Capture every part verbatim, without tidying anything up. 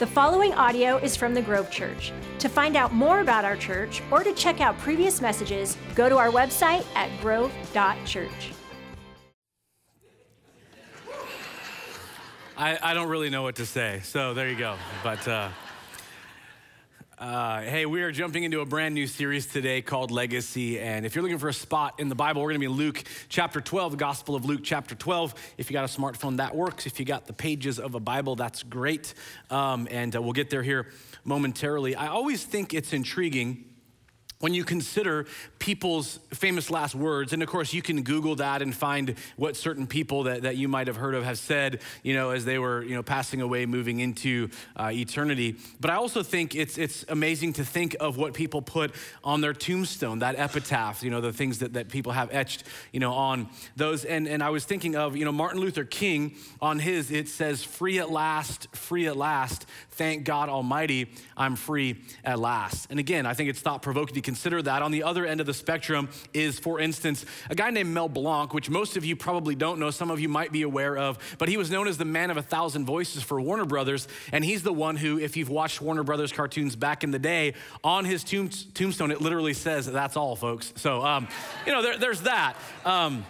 The following audio is from The Grove Church. To find out more about our church or to check out previous messages, go to our website at grove dot church. I, I don't really know what to say, so there you go. But uh, uh, hey, we are jumping into a brand new series today called Legacy. And if you're looking for a spot in the Bible, we're gonna be in Luke chapter twelve, the Gospel of Luke chapter twelve. If you got a smartphone, that works. If you got the pages of a Bible, that's great. Um, and uh, we'll get there here momentarily. I always think it's intriguing when you consider people's famous last words, and of course you can Google that and find what certain people that, that you might have heard of have said, you know, as they were, you know, passing away, moving into uh, eternity. But I also think it's it's amazing to think of what people put on their tombstone, that epitaph, you know, the things that, that people have etched, you know, on those. And and I was thinking of, you know, Martin Luther King. On his, it says, "Free at last, free at last. Thank God Almighty, I'm free at last." And again, I think it's thought-provoking to consider that. On the other end of the spectrum is, for instance, a guy named Mel Blanc, which most of you probably don't know, some of you might be aware of, but he was known as the man of a thousand voices for Warner Brothers, and he's the one who, if you've watched Warner Brothers cartoons back in the day, on his tomb- tombstone, it literally says, "That's all, folks." So, um, you know, there, there's that. Um,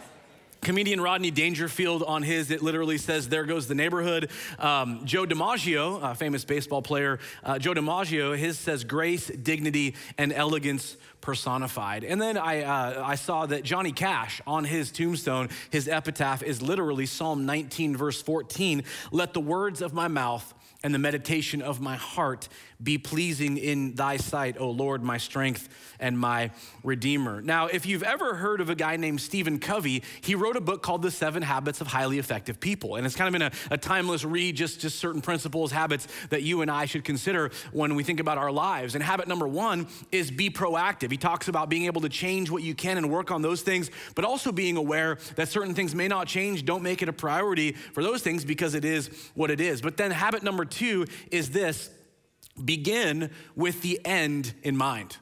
Comedian Rodney Dangerfield, on his, it literally says, "There goes the neighborhood." Um, Joe DiMaggio, a famous baseball player, uh, Joe DiMaggio, his says, "Grace, dignity, and elegance personified." And then I uh, I saw that Johnny Cash, on his tombstone, his epitaph is literally Psalm nineteen, verse fourteen, "Let the words of my mouth and the meditation of my heart be pleasing in thy sight, O Lord, my strength and my redeemer." Now, if you've ever heard of a guy named Stephen Covey, he wrote a book called The Seven Habits of Highly Effective People. And it's kind of been a, a timeless read, just, just certain principles, habits that you and I should consider when we think about our lives. And habit number one is be proactive. He talks about being able to change what you can and work on those things, but also being aware that certain things may not change. Don't make it a priority for those things because it is what it is. But then habit number two is this: begin with the end in mind.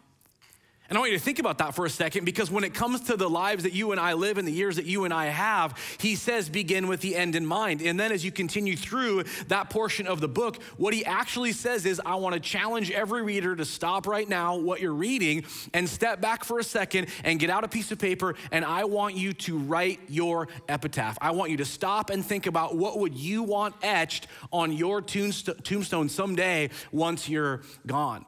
And I want you to think about that for a second, because when it comes to the lives that you and I live and the years that you and I have, he says, begin with the end in mind. And then as you continue through that portion of the book, what he actually says is, I want to challenge every reader to stop right now what you're reading and step back for a second and get out a piece of paper. And I want you to write your epitaph. I want you to stop and think about what would you want etched on your tombstone someday once you're gone.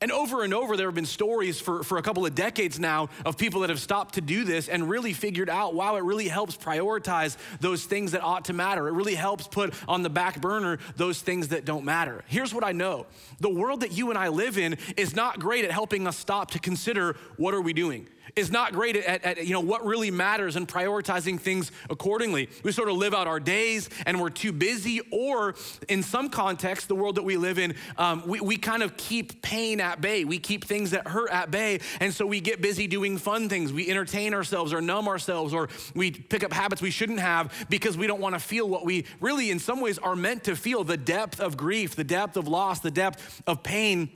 And over and over, there have been stories for, for a couple of decades now of people that have stopped to do this and really figured out, wow, it really helps prioritize those things that ought to matter. It really helps put on the back burner those things that don't matter. Here's what I know. The world that you and I live in is not great at helping us stop to consider what are we doing. Is not great at, at, you know, what really matters and prioritizing things accordingly. We sort of live out our days and we're too busy, or in some contexts, the world that we live in, um, we, we kind of keep pain at bay. We keep things that hurt at bay. And so we get busy doing fun things. We entertain ourselves or numb ourselves, or we pick up habits we shouldn't have because we don't want to feel what we really in some ways are meant to feel: the depth of grief, the depth of loss, the depth of pain.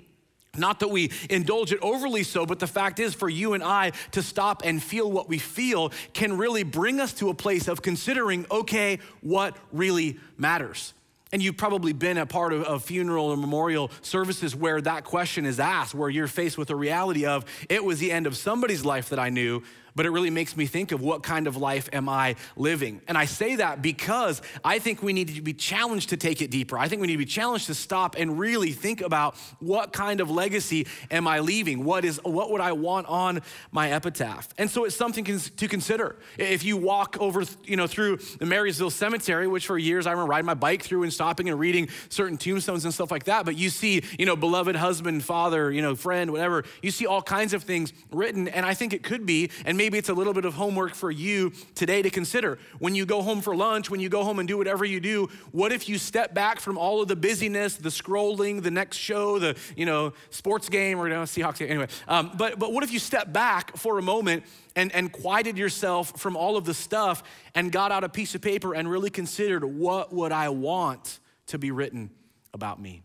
Not that we indulge it overly so, but the fact is, for you and I to stop and feel what we feel can really bring us to a place of considering, okay, what really matters? And you've probably been a part of, of funeral or memorial services where that question is asked, where you're faced with the reality of, it was the end of somebody's life that I knew, but it really makes me think of what kind of life am I living? And I say that because I think we need to be challenged to take it deeper. I think we need to be challenged to stop and really think about what kind of legacy am I leaving? What is, what would I want on my epitaph? And so it's something to consider. If you walk over, you know, through the Marysville Cemetery, which for years I remember riding my bike through and stopping and reading certain tombstones and stuff like that, but you see, you know, beloved husband, father, you know, friend, whatever, you see all kinds of things written. And I think it could be, and maybe Maybe it's a little bit of homework for you today to consider. When you go home for lunch, when you go home and do whatever you do, what if you step back from all of the busyness, the scrolling, the next show, the, you know, sports game, or you know, Seahawks game, anyway. Um, but, but what if you step back for a moment and, and quieted yourself from all of the stuff and got out a piece of paper and really considered, what would I want to be written about me?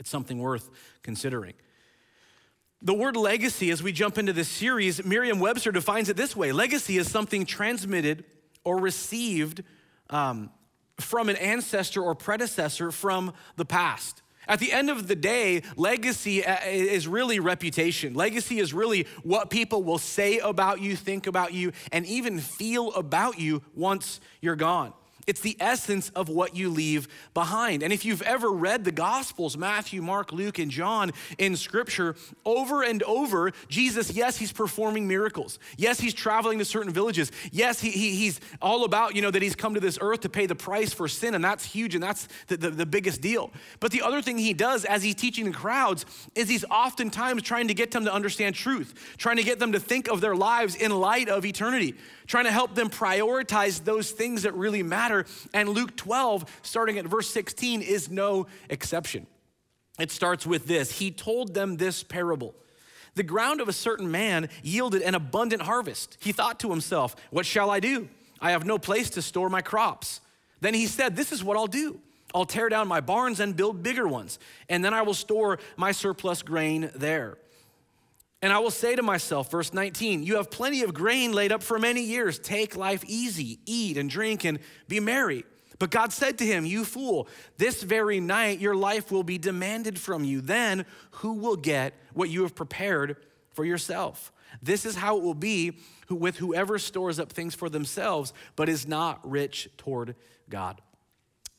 It's something worth considering. The word legacy, as we jump into this series, Merriam-Webster defines it this way: legacy is something transmitted or received um, from an ancestor or predecessor from the past. At the end of the day, legacy is really reputation. Legacy is really what people will say about you, think about you, and even feel about you once you're gone. It's the essence of what you leave behind. And if you've ever read the Gospels, Matthew, Mark, Luke, and John in Scripture, over and over, Jesus, yes, he's performing miracles. Yes, he's traveling to certain villages. Yes, he, he, he's all about, you know, that he's come to this earth to pay the price for sin, and that's huge, and that's the, the, the biggest deal. But the other thing he does as he's teaching the crowds is he's oftentimes trying to get them to understand truth, trying to get them to think of their lives in light of eternity, trying to help them prioritize those things that really matter. And Luke twelve, starting at verse sixteen, is no exception. It starts with this. He told them this parable. The ground of a certain man yielded an abundant harvest. He thought to himself, what shall I do? I have no place to store my crops. Then he said, this is what I'll do. I'll tear down my barns and build bigger ones. And then I will store my surplus grain there. And I will say to myself, verse nineteen, you have plenty of grain laid up for many years. Take life easy, eat and drink and be merry. But God said to him, you fool, this very night your life will be demanded from you. Then who will get what you have prepared for yourself? This is how it will be with whoever stores up things for themselves, but is not rich toward God.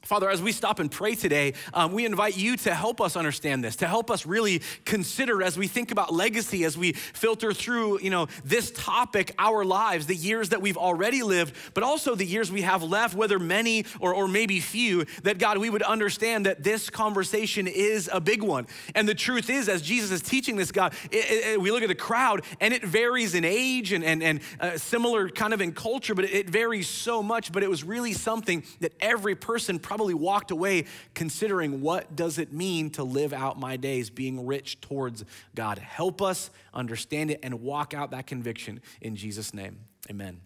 Father, as we stop and pray today, um, we invite you to help us understand this, to help us really consider as we think about legacy, as we filter through, you know, this topic, our lives, the years that we've already lived, but also the years we have left, whether many or, or maybe few, that God, we would understand that this conversation is a big one. And the truth is, as Jesus is teaching this, God, it, it, we look at the crowd and it varies in age and, and, and uh, similar kind of in culture, but it, it varies so much, but it was really something that every person probably probably walked away considering, what does it mean to live out my days being rich towards God? Help us understand it and walk out that conviction in Jesus' name. Amen.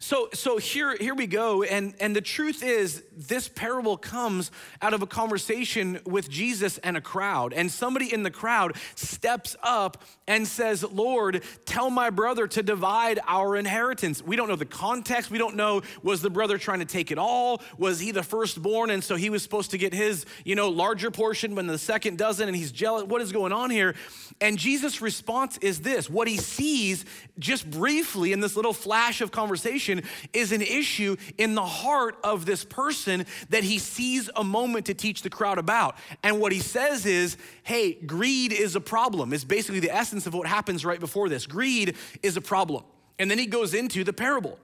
So so here, here we go, and, and the truth is, this parable comes out of a conversation with Jesus and a crowd, and somebody in the crowd steps up and says, Lord, tell my brother to divide our inheritance. We don't know the context. We don't know, was the brother trying to take it all? Was he the firstborn, and so he was supposed to get his, you know, larger portion when the second doesn't, and he's jealous? What is going on here? And Jesus' response is this. What he sees just briefly in this little flash of conversation is an issue in the heart of this person that he sees a moment to teach the crowd about. And what he says is, hey, greed is a problem. It's basically the essence of what happens right before this. Greed is a problem. And then he goes into the parable.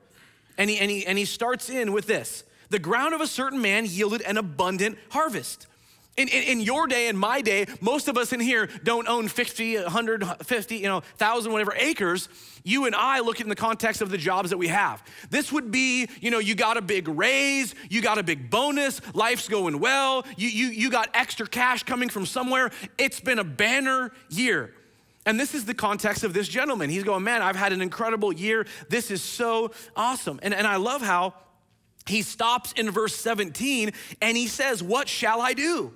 And he, and he, and he starts in with this. The ground of a certain man yielded an abundant harvest. In, in, in your day, in my day, most of us in here don't own fifty, one hundred fifty, you know, one thousand, whatever acres. You and I look in the context of the jobs that we have. This would be, you know, you got a big raise, you got a big bonus, life's going well, you, you, you got extra cash coming from somewhere. It's been a banner year. And this is the context of this gentleman. He's going, man, I've had an incredible year. This is so awesome. And, and I love how he stops in verse seventeen and he says, what shall I do?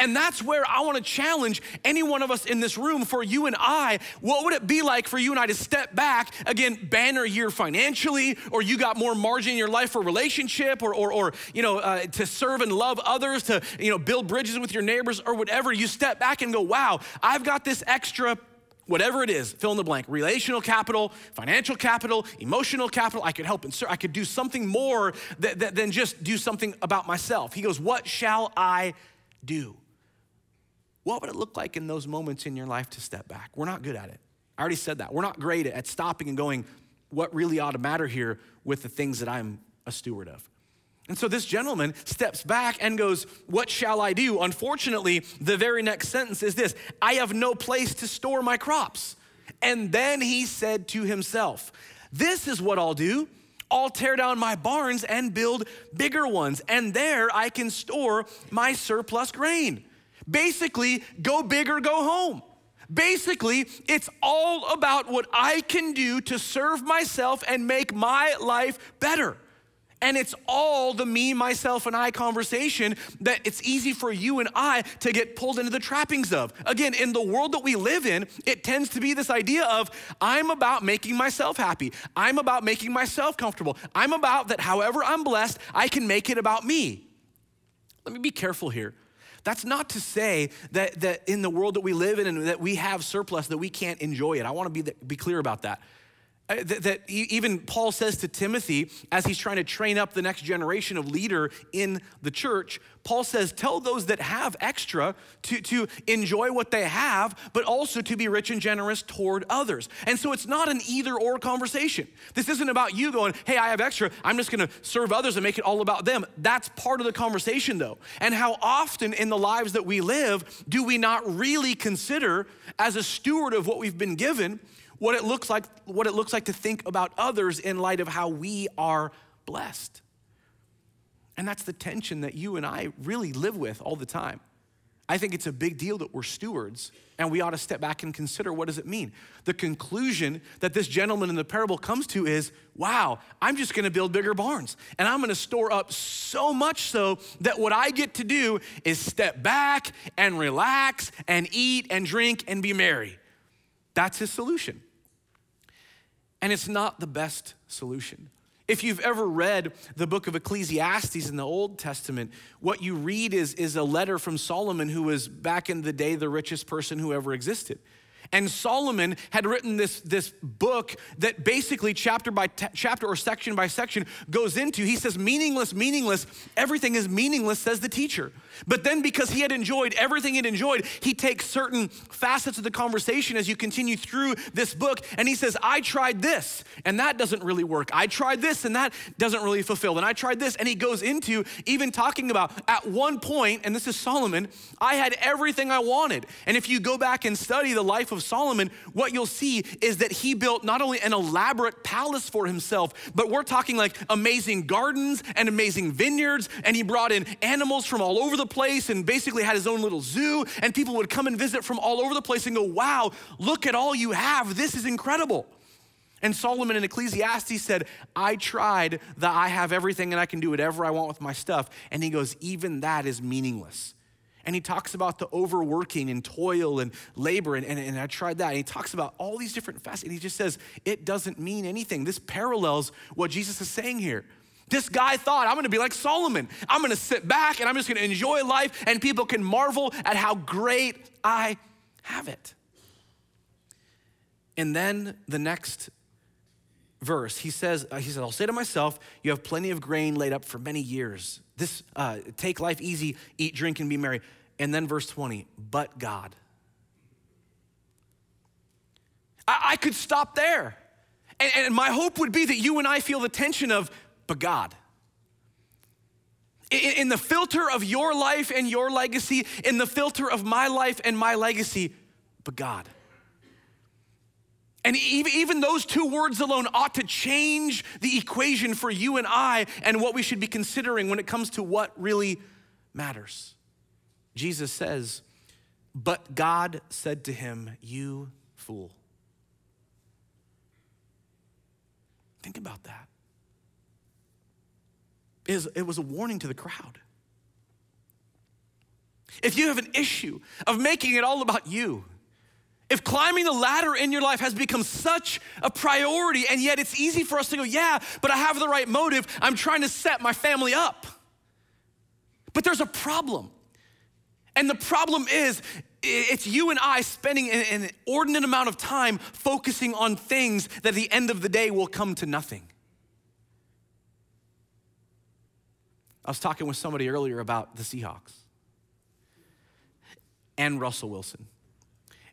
And that's where I want to challenge any one of us in this room, for you and I, what would it be like for you and I to step back, again, banner year financially, or you got more margin in your life for relationship, or, or, or you know, uh, to serve and love others, to, you know, build bridges with your neighbors or whatever. You step back and go, wow, I've got this extra, whatever it is, fill in the blank, relational capital, financial capital, emotional capital. I could help and serve. I could do something more th- th- than just do something about myself. He goes, what shall I do? What would it look like in those moments in your life to step back? We're not good at it. I already said that. We're not great at stopping and going, what really ought to matter here with the things that I'm a steward of? And so this gentleman steps back and goes, what shall I do? Unfortunately, the very next sentence is this: I have no place to store my crops. And then he said to himself, this is what I'll do. I'll tear down my barns and build bigger ones. And there I can store my surplus grain. Basically, go big or go home. Basically, it's all about what I can do to serve myself and make my life better. And it's all the me, myself, and I conversation that it's easy for you and I to get pulled into the trappings of. Again, in the world that we live in, it tends to be this idea of, I'm about making myself happy. I'm about making myself comfortable. I'm about that however I'm blessed, I can make it about me. Let me be careful here. That's not to say that, that in the world that we live in and that we have surplus, that we can't enjoy it. I wanna be, be clear about that. That, that even Paul says to Timothy, as he's trying to train up the next generation of leader in the church, Paul says, tell those that have extra to, to enjoy what they have, but also to be rich and generous toward others. And so it's not an either or conversation. This isn't about you going, hey, I have extra, I'm just gonna serve others and make it all about them. That's part of the conversation though. And how often in the lives that we live, do we not really consider as a steward of what we've been given, what it looks like, what it looks like to think about others in light of how we are blessed. And that's the tension that you and I really live with all the time. I think it's a big deal that we're stewards and we ought to step back and consider, what does it mean? The conclusion that this gentleman in the parable comes to is, wow, I'm just gonna build bigger barns and I'm gonna store up so much so that what I get to do is step back and relax and eat and drink and be merry. That's his solution. And it's not the best solution. If you've ever read the book of Ecclesiastes in the Old Testament, what you read is, is a letter from Solomon, who was back in the day the richest person who ever existed. And Solomon had written this, this book that basically chapter by t- chapter or section by section goes into, he says, meaningless, meaningless, everything is meaningless, says the teacher. But then because he had enjoyed everything he'd enjoyed, he takes certain facets of the conversation as you continue through this book. And he says, I tried this and that doesn't really work. I tried this and that doesn't really fulfill. And I tried this. And he goes into even talking about at one point, and this is Solomon, I had everything I wanted. And if you go back and study the life of of Solomon, what you'll see is that he built not only an elaborate palace for himself, but we're talking like amazing gardens and amazing vineyards. And he brought in animals from all over the place and basically had his own little zoo. And people would come and visit from all over the place and go, wow, look at all you have. This is incredible. And Solomon in Ecclesiastes said, I tried that I have everything and I can do whatever I want with my stuff. And he goes, even that is meaningless. And he talks about the overworking and toil and labor, and, and, and I tried that. And he talks about all these different facets, and he just says, it doesn't mean anything. This parallels what Jesus is saying here. This guy thought, I'm gonna be like Solomon. I'm gonna sit back and I'm just gonna enjoy life and people can marvel at how great I have it. And then the next verse, he says, uh, he said, I'll say to myself, you have plenty of grain laid up for many years. This, uh, take life easy, eat, drink, and be merry. And then verse twenty, but God. I, I could stop there. And, and my hope would be that you and I feel the tension of, but God. In, in the filter of your life and your legacy, in the filter of my life and my legacy, but God. And even those two words alone ought to change the equation for you and I and what we should be considering when it comes to what really matters. Jesus says, but God said to him, you fool. Think about that. It was a warning to the crowd. If you have an issue of making it all about you, if climbing the ladder in your life has become such a priority, and yet it's easy for us to go, yeah, but I have the right motive. I'm trying to set my family up. But there's a problem. And the problem is, it's you and I spending an inordinate amount of time focusing on things that at the end of the day will come to nothing. I was talking with somebody earlier about the Seahawks and Russell Wilson.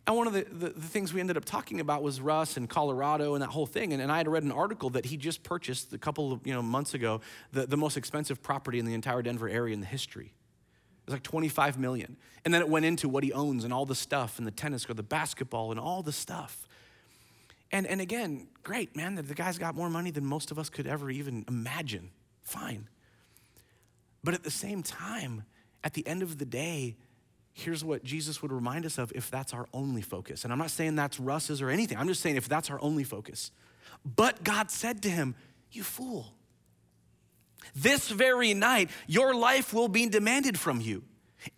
And one of the, the, the things we ended up talking about was Russ and Colorado and that whole thing. And, and I had read an article that he just purchased a couple of you know, months ago, the, the most expensive property in the entire Denver area in the history. It was like twenty-five million dollars. And then it went into what he owns and all the stuff and the tennis or the basketball and all the stuff. And, and again, great, man, the, the guy's got more money than most of us could ever even imagine. Fine. But at the same time, at the end of the day, here's what Jesus would remind us of if that's our only focus. And I'm not saying that's Russ's or anything. I'm just saying if that's our only focus. But God said to him, you fool. This very night, your life will be demanded from you.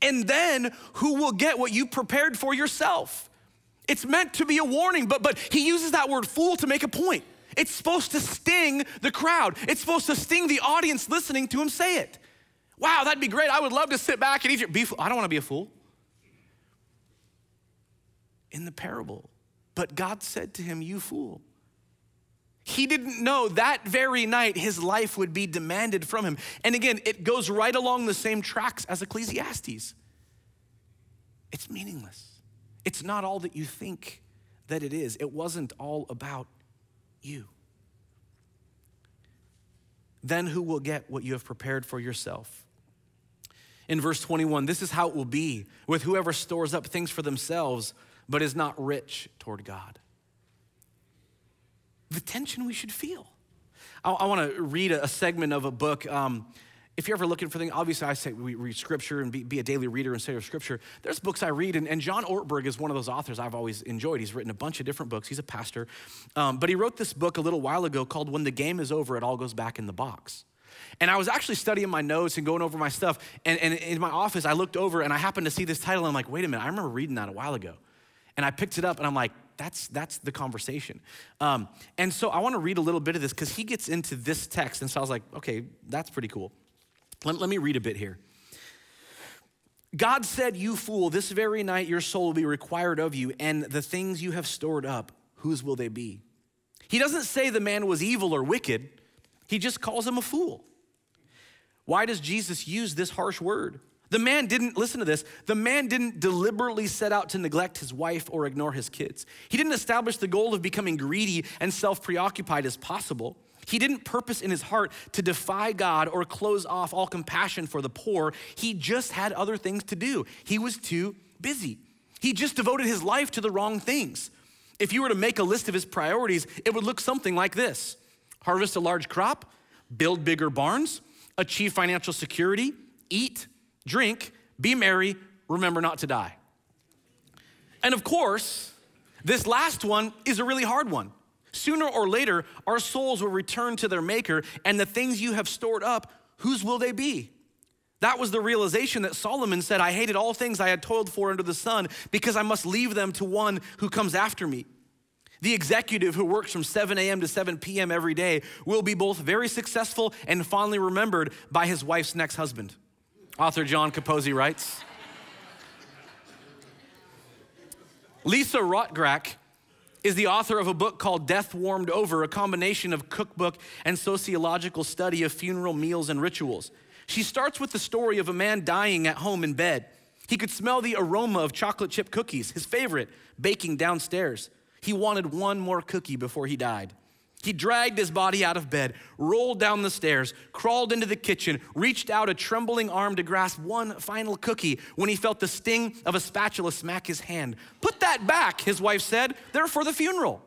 And then who will get what you prepared for yourself? It's meant to be a warning, but, but he uses that word fool to make a point. It's supposed to sting the crowd. It's supposed to sting the audience listening to him say it. Wow, that'd be great. I would love to sit back and eat your beef. I don't want to be a fool. In the parable, but God said to him, you fool. He didn't know that very night his life would be demanded from him. And again, it goes right along the same tracks as Ecclesiastes. It's meaningless. It's not all that you think that it is. It wasn't all about you. Then who will get what you have prepared for yourself? In verse twenty-one, this is how it will be with whoever stores up things for themselves, but is not rich toward God. The tension we should feel. I, I wanna read a, a segment of a book. Um, if you're ever looking for things, obviously I say we read scripture and be, be a daily reader and study of scripture. There's books I read, and, and John Ortberg is one of those authors I've always enjoyed. He's written a bunch of different books. He's a pastor. Um, but he wrote this book a little while ago called When the Game is Over, It All Goes Back in the Box. And I was actually studying my notes and going over my stuff. And, and in my office, I looked over and I happened to see this title. And I'm like, wait a minute, I remember reading that a while ago. And I picked it up and I'm like, that's that's the conversation. Um, and so I wanna read a little bit of this because he gets into this text. And so I was like, okay, that's pretty cool. Let, let me read a bit here. God said, you fool, this very night your soul will be required of you, and the things you have stored up, whose will they be? He doesn't say the man was evil or wicked. He just calls him a fool. Why does Jesus use this harsh word? The man didn't, listen to this, the man didn't deliberately set out to neglect his wife or ignore his kids. He didn't establish the goal of becoming greedy and self-preoccupied as possible. He didn't purpose in his heart to defy God or close off all compassion for the poor. He just had other things to do. He was too busy. He just devoted his life to the wrong things. If you were to make a list of his priorities, it would look something like this: harvest a large crop, build bigger barns, achieve financial security, eat, drink, be merry, remember not to die. And of course, this last one is a really hard one. Sooner or later, our souls will return to their maker, and the things you have stored up, whose will they be? That was the realization that Solomon said, I hated all things I had toiled for under the sun because I must leave them to one who comes after me. The executive who works from seven a.m. to seven p.m. every day will be both very successful and fondly remembered by his wife's next husband. Author John Capozzi writes. Lisa Rotgrach is the author of a book called Death Warmed Over, a combination of cookbook and sociological study of funeral meals and rituals. She starts with the story of a man dying at home in bed. He could smell the aroma of chocolate chip cookies, his favorite, baking downstairs. He wanted one more cookie before he died. He dragged his body out of bed, rolled down the stairs, crawled into the kitchen, reached out a trembling arm to grasp one final cookie when he felt the sting of a spatula smack his hand. Put that back, his wife said. They're for the funeral.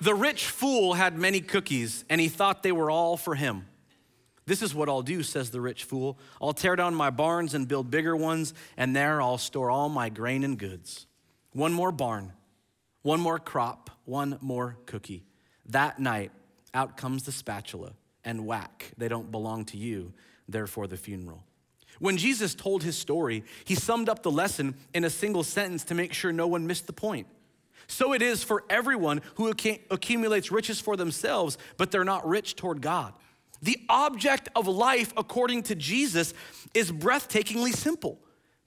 The rich fool had many cookies, and he thought they were all for him. This is what I'll do, says the rich fool. I'll tear down my barns and build bigger ones, and there I'll store all my grain and goods. One more barn, one more crop, one more cookie. That night, out comes the spatula, and whack, they don't belong to you, they're for the funeral. When Jesus told his story, he summed up the lesson in a single sentence to make sure no one missed the point. So it is for everyone who accumulates riches for themselves, but they're not rich toward God. The object of life, according to Jesus, is breathtakingly simple.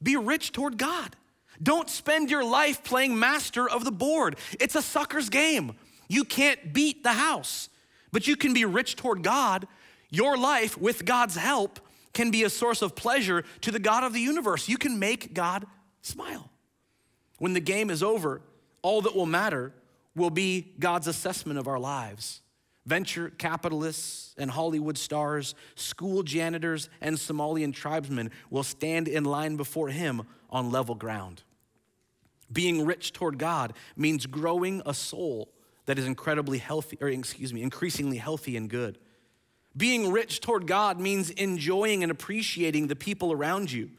Be rich toward God. Don't spend your life playing master of the board. It's a sucker's game. You can't beat the house, but you can be rich toward God. Your life, with God's help, can be a source of pleasure to the God of the universe. You can make God smile. When the game is over, all that will matter will be God's assessment of our lives. Venture capitalists and Hollywood stars, school janitors and Somalian tribesmen will stand in line before him on level ground. Being rich toward God means growing a soul that is incredibly healthy, or excuse me, increasingly healthy and good. Being rich toward God means enjoying and appreciating the people around you.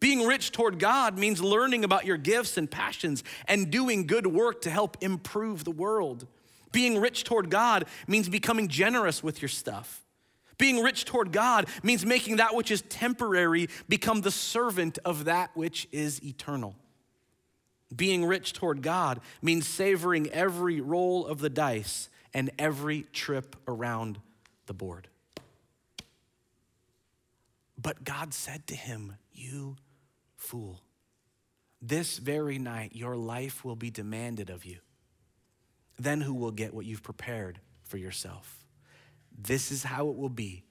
Being rich toward God means learning about your gifts and passions and doing good work to help improve the world. Being rich toward God means becoming generous with your stuff. Being rich toward God means making that which is temporary become the servant of that which is eternal. Being rich toward God means savoring every roll of the dice and every trip around the board. But God said to him, "You fool, this very night your life will be demanded of you. Then who will get what you've prepared for yourself? This is how it will be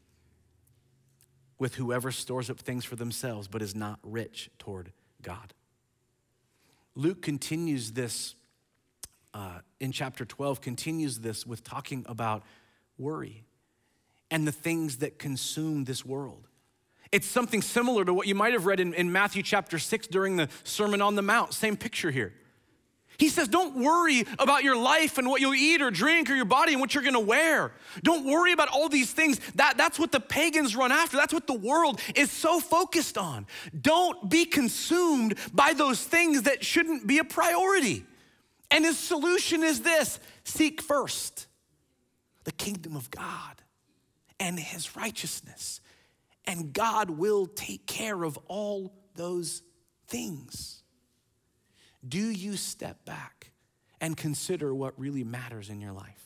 with whoever stores up things for themselves but is not rich toward God." Luke continues this uh, in chapter twelve, continues this with talking about worry and the things that consume this world. It's something similar to what you might have read in, in Matthew chapter six during the Sermon on the Mount. Same picture here. He says, don't worry about your life and what you'll eat or drink or your body and what you're gonna wear. Don't worry about all these things. That, that's what the pagans run after. That's what the world is so focused on. Don't be consumed by those things that shouldn't be a priority. And his solution is this: seek first the kingdom of God and his righteousness, and God will take care of all those things. Do you step back and consider what really matters in your life?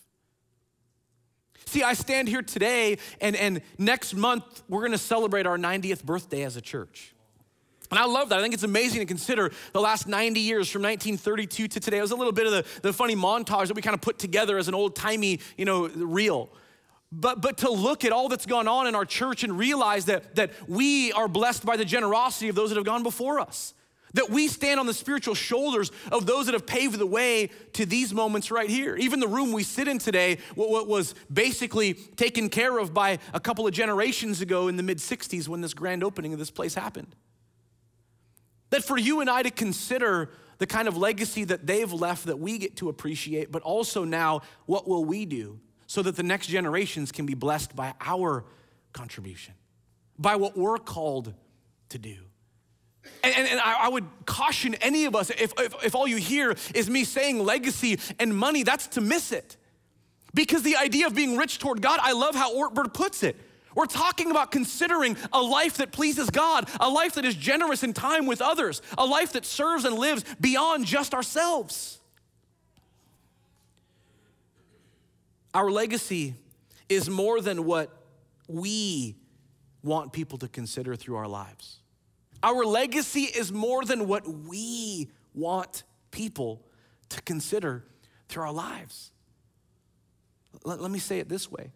See, I stand here today, and, and next month, we're gonna celebrate our ninetieth birthday as a church. And I love that. I think it's amazing to consider the last ninety years from nineteen thirty-two to today. It was a little bit of the, the funny montage that we kind of put together as an old-timey, you know, reel. But but to look at all that's gone on in our church and realize that, that we are blessed by the generosity of those that have gone before us. That we stand on the spiritual shoulders of those that have paved the way to these moments right here. Even the room we sit in today, what was basically taken care of by a couple of generations ago in the mid sixties when this grand opening of this place happened. That for you and I to consider the kind of legacy that they've left that we get to appreciate, but also now, what will we do so that the next generations can be blessed by our contribution, by what we're called to do? And, and, and I, I would caution any of us, if, if, if all you hear is me saying legacy and money, that's to miss it. Because the idea of being rich toward God, I love how Ortberg puts it. We're talking about considering a life that pleases God, a life that is generous in time with others, a life that serves and lives beyond just ourselves. Our legacy is more than what we want people to consider through our lives. Our legacy is more than what we want people to consider through our lives. Let, let me say it this way.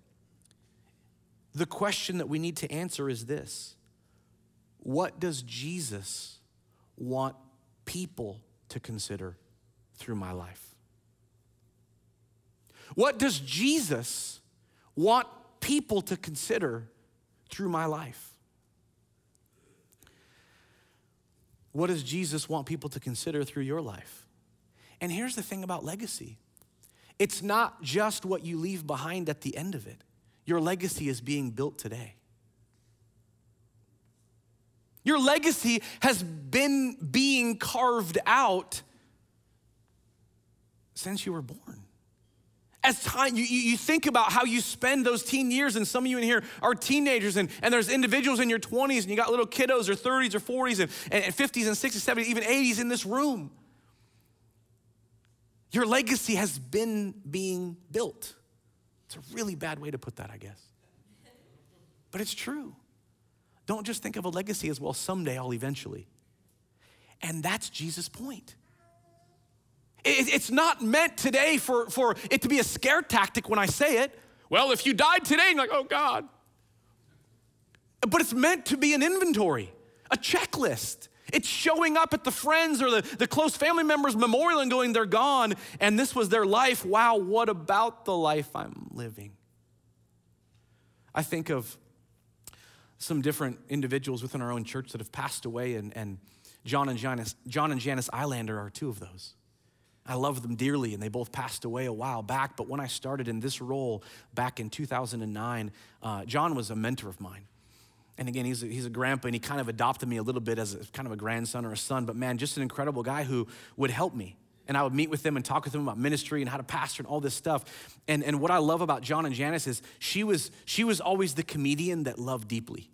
The question that we need to answer is this: what does Jesus want people to consider through my life? What does Jesus want people to consider through my life? What does Jesus want people to consider through your life? And here's the thing about legacy. It's not just what you leave behind at the end of it. Your legacy is being built today. Your legacy has been being carved out since you were born. As time, you, you think about how you spend those teen years, and some of you in here are teenagers, and, and there's individuals in your twenties, and you got little kiddos or thirties or forties and, and fifties and sixties, seventies, even eighties in this room. Your legacy has been being built. It's a really bad way to put that, I guess. But it's true. Don't just think of a legacy as, well, someday I'll eventually. And that's Jesus' point. It's not meant today for, for it to be a scare tactic when I say it. Well, if you died today, you're like, oh God. But it's meant to be an inventory, a checklist. It's showing up at the friends or the, the close family members' memorial and going, they're gone, and this was their life. Wow, what about the life I'm living? I think of some different individuals within our own church that have passed away, and, and John and Janice, John and Janice Eilander are two of those. I love them dearly, and they both passed away a while back, but when I started in this role back in two thousand nine, uh, John was a mentor of mine. And again, he's a, he's a grandpa, and he kind of adopted me a little bit as a, kind of a grandson or a son, but man, just an incredible guy who would help me. And I would meet with them and talk with them about ministry and how to pastor and all this stuff. And, and what I love about John and Janice is she was, she was always the comedian that loved deeply.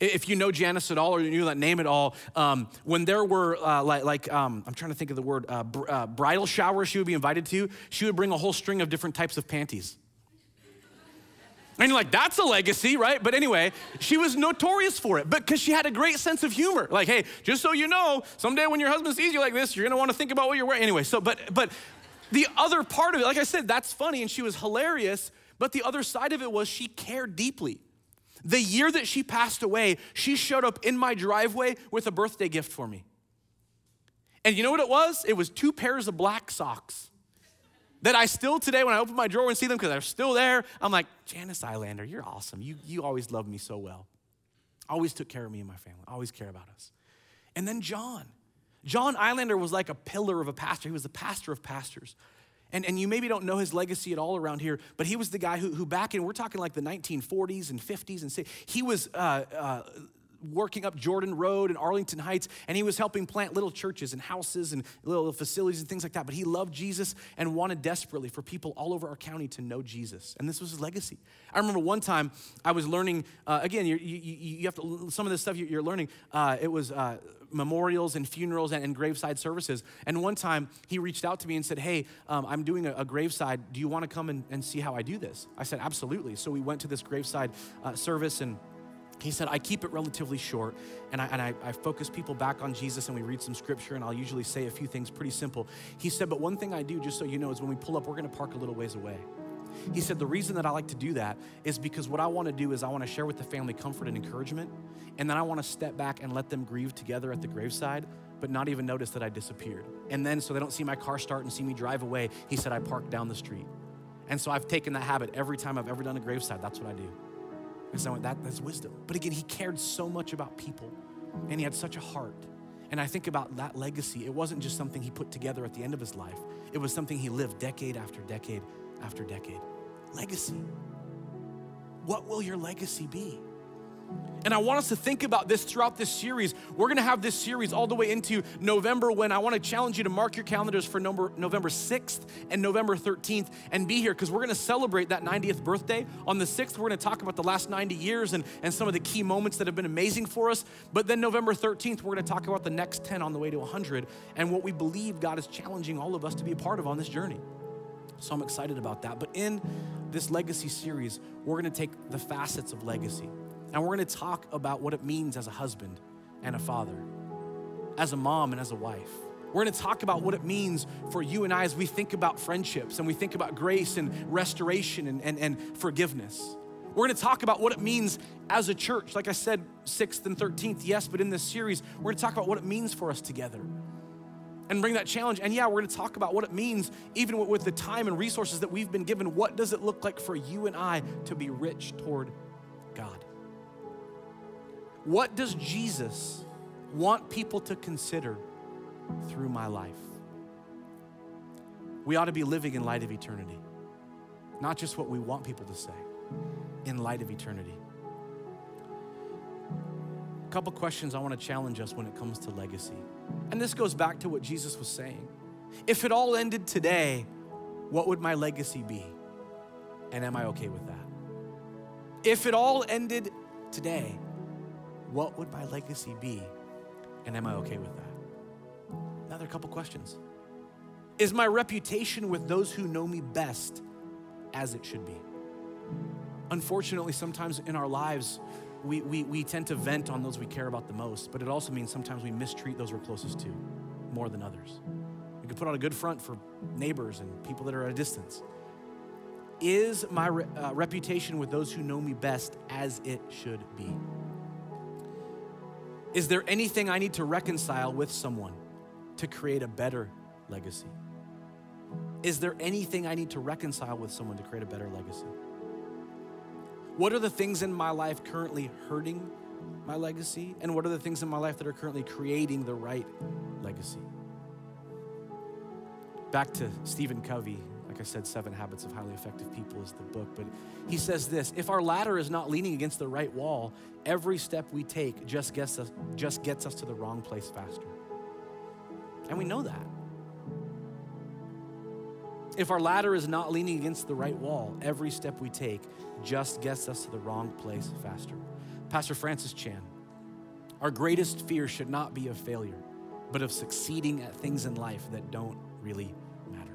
If you know Janice at all or you knew that name at all, um, when there were uh, like, like um, I'm trying to think of the word, uh, br- uh, bridal showers she would be invited to, she would bring a whole string of different types of panties. And you're like, that's a legacy, right? But anyway, she was notorious for it, but because she had a great sense of humor. Like, hey, just so you know, someday when your husband sees you like this, you're gonna wanna think about what you're wearing. Anyway, so, but but the other part of it, like I said, that's funny and she was hilarious, but the other side of it was she cared deeply. The year that she passed away, she showed up in my driveway with a birthday gift for me. And you know what it was? It was two pairs of black socks that I still today, when I open my drawer and see them, because they're still there, I'm like, Janice Islander, you're awesome. You, you always loved me so well. Always took care of me and my family. Always care about us. And then John. John Islander was like a pillar of a pastor. He was the pastor of pastors. And, and you maybe don't know his legacy at all around here, but he was the guy who, who back in, we're talking like the nineteen forties and fifties and sixties, he was uh, uh, working up Jordan Road and Arlington Heights, and he was helping plant little churches and houses and little facilities and things like that. But he loved Jesus and wanted desperately for people all over our county to know Jesus. And this was his legacy. I remember one time I was learning, uh, again, you, you, you have to, some of the stuff you're learning, uh, it was uh, memorials and funerals and, and graveside services. And one time he reached out to me and said, hey, um, I'm doing a, a graveside. Do you want to come and, and see how I do this? I said, absolutely. So we went to this graveside uh, service, and he said, I keep it relatively short, and, I, and I, I focus people back on Jesus, and we read some scripture, and I'll usually say a few things pretty simple. He said, but one thing I do, just so you know, is when we pull up, we're gonna park a little ways away. He said, the reason that I like to do that is because what I wanna do is I wanna share with the family comfort and encouragement, and then I wanna step back and let them grieve together at the graveside, but not even notice that I disappeared. And then so they don't see my car start and see me drive away, he said, I park down the street. And so I've taken that habit every time I've ever done a graveside, that's what I do. And so that, that's wisdom. But again, he cared so much about people and he had such a heart. And I think about that legacy. It wasn't just something he put together at the end of his life. It was something he lived decade after decade after decade. Legacy. What will your legacy be? And I want us to think about this throughout this series. We're gonna have this series all the way into November, when I wanna challenge you to mark your calendars for November sixth and November thirteenth and be here, because we're gonna celebrate that ninetieth birthday. On the sixth, we're gonna talk about the last ninety years and, and some of the key moments that have been amazing for us. But then November thirteenth, we're gonna talk about the next ten on the way to one hundred and what we believe God is challenging all of us to be a part of on this journey. So I'm excited about that. But in this legacy series, we're gonna take the facets of legacy. And we're gonna talk about what it means as a husband and a father, as a mom and as a wife. We're gonna talk about what it means for you and I as we think about friendships and we think about grace and restoration and, and, and forgiveness. We're gonna talk about what it means as a church. Like I said, sixth and thirteenth, yes, but in this series, we're gonna talk about what it means for us together and bring that challenge. And yeah, we're gonna talk about what it means, even with the time and resources that we've been given, what does it look like for you and I to be rich toward God? What does Jesus want people to consider through my life? We ought to be living in light of eternity, not just what we want people to say, in light of eternity. A couple questions I want to challenge us when it comes to legacy. And this goes back to what Jesus was saying. If it all ended today, what would my legacy be? And am I okay with that? If it all ended today, what would my legacy be? And am I okay with that? Another couple questions. Is my reputation with those who know me best as it should be? Unfortunately, sometimes in our lives, we, we, we tend to vent on those we care about the most, but it also means sometimes we mistreat those we're closest to more than others. We can put on a good front for neighbors and people that are at a distance. Is my re- uh, reputation with those who know me best as it should be? Is there anything I need to reconcile with someone to create a better legacy? Is there anything I need to reconcile with someone to create a better legacy? What are the things in my life currently hurting my legacy? And what are the things in my life that are currently creating the right legacy? Back to Stephen Covey, like I said, Seven Habits of Highly Effective People is the book, but he says this: if our ladder is not leaning against the right wall, every step we take just gets us, just gets us to the wrong place faster. And we know that. If our ladder is not leaning against the right wall, every step we take just gets us to the wrong place faster. Pastor Francis Chan. Our greatest fear should not be of failure, but of succeeding at things in life that don't really matter.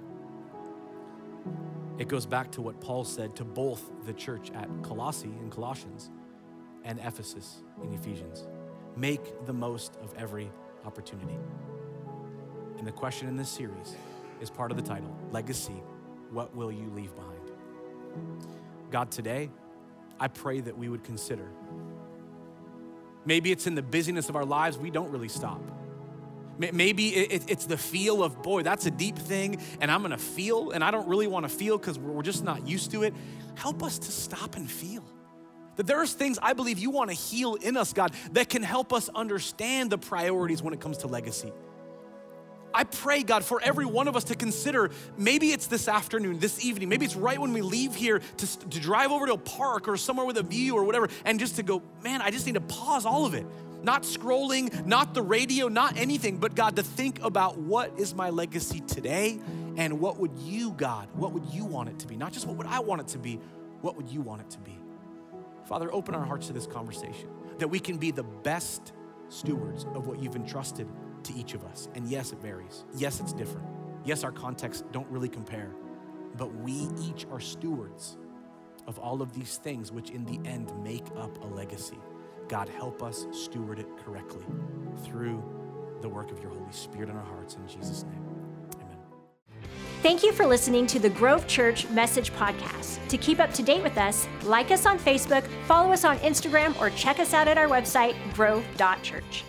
It goes back to what Paul said to both the church at Colossae in Colossians and Ephesus in Ephesians. Make the most of every opportunity. And the question in this series is part of the title, Legacy, What Will You Leave Behind? God, today, I pray that we would consider. Maybe it's in the busyness of our lives, we don't really stop. Maybe it's the feel of, boy, that's a deep thing, and I'm gonna feel, and I don't really wanna feel because we're just not used to it. Help us to stop and feel. That there's things I believe you wanna heal in us, God, that can help us understand the priorities when it comes to legacy. I pray, God, for every one of us to consider, maybe it's this afternoon, this evening, maybe it's right when we leave here to, to drive over to a park or somewhere with a view or whatever, and just to go, man, I just need to pause all of it. Not scrolling, not the radio, not anything, but God, to think about what is my legacy today and what would you, God, what would you want it to be? Not just what would I want it to be, what would you want it to be? Father, open our hearts to this conversation, that we can be the best stewards of what you've entrusted to each of us. And yes, it varies. Yes, it's different. Yes, our contexts don't really compare, but we each are stewards of all of these things, which in the end make up a legacy. God, help us steward it correctly through the work of your Holy Spirit in our hearts. In Jesus' name, amen. Thank you for listening to the Grove Church Message Podcast. To keep up to date with us, like us on Facebook, follow us on Instagram, or check us out at our website, grove dot church.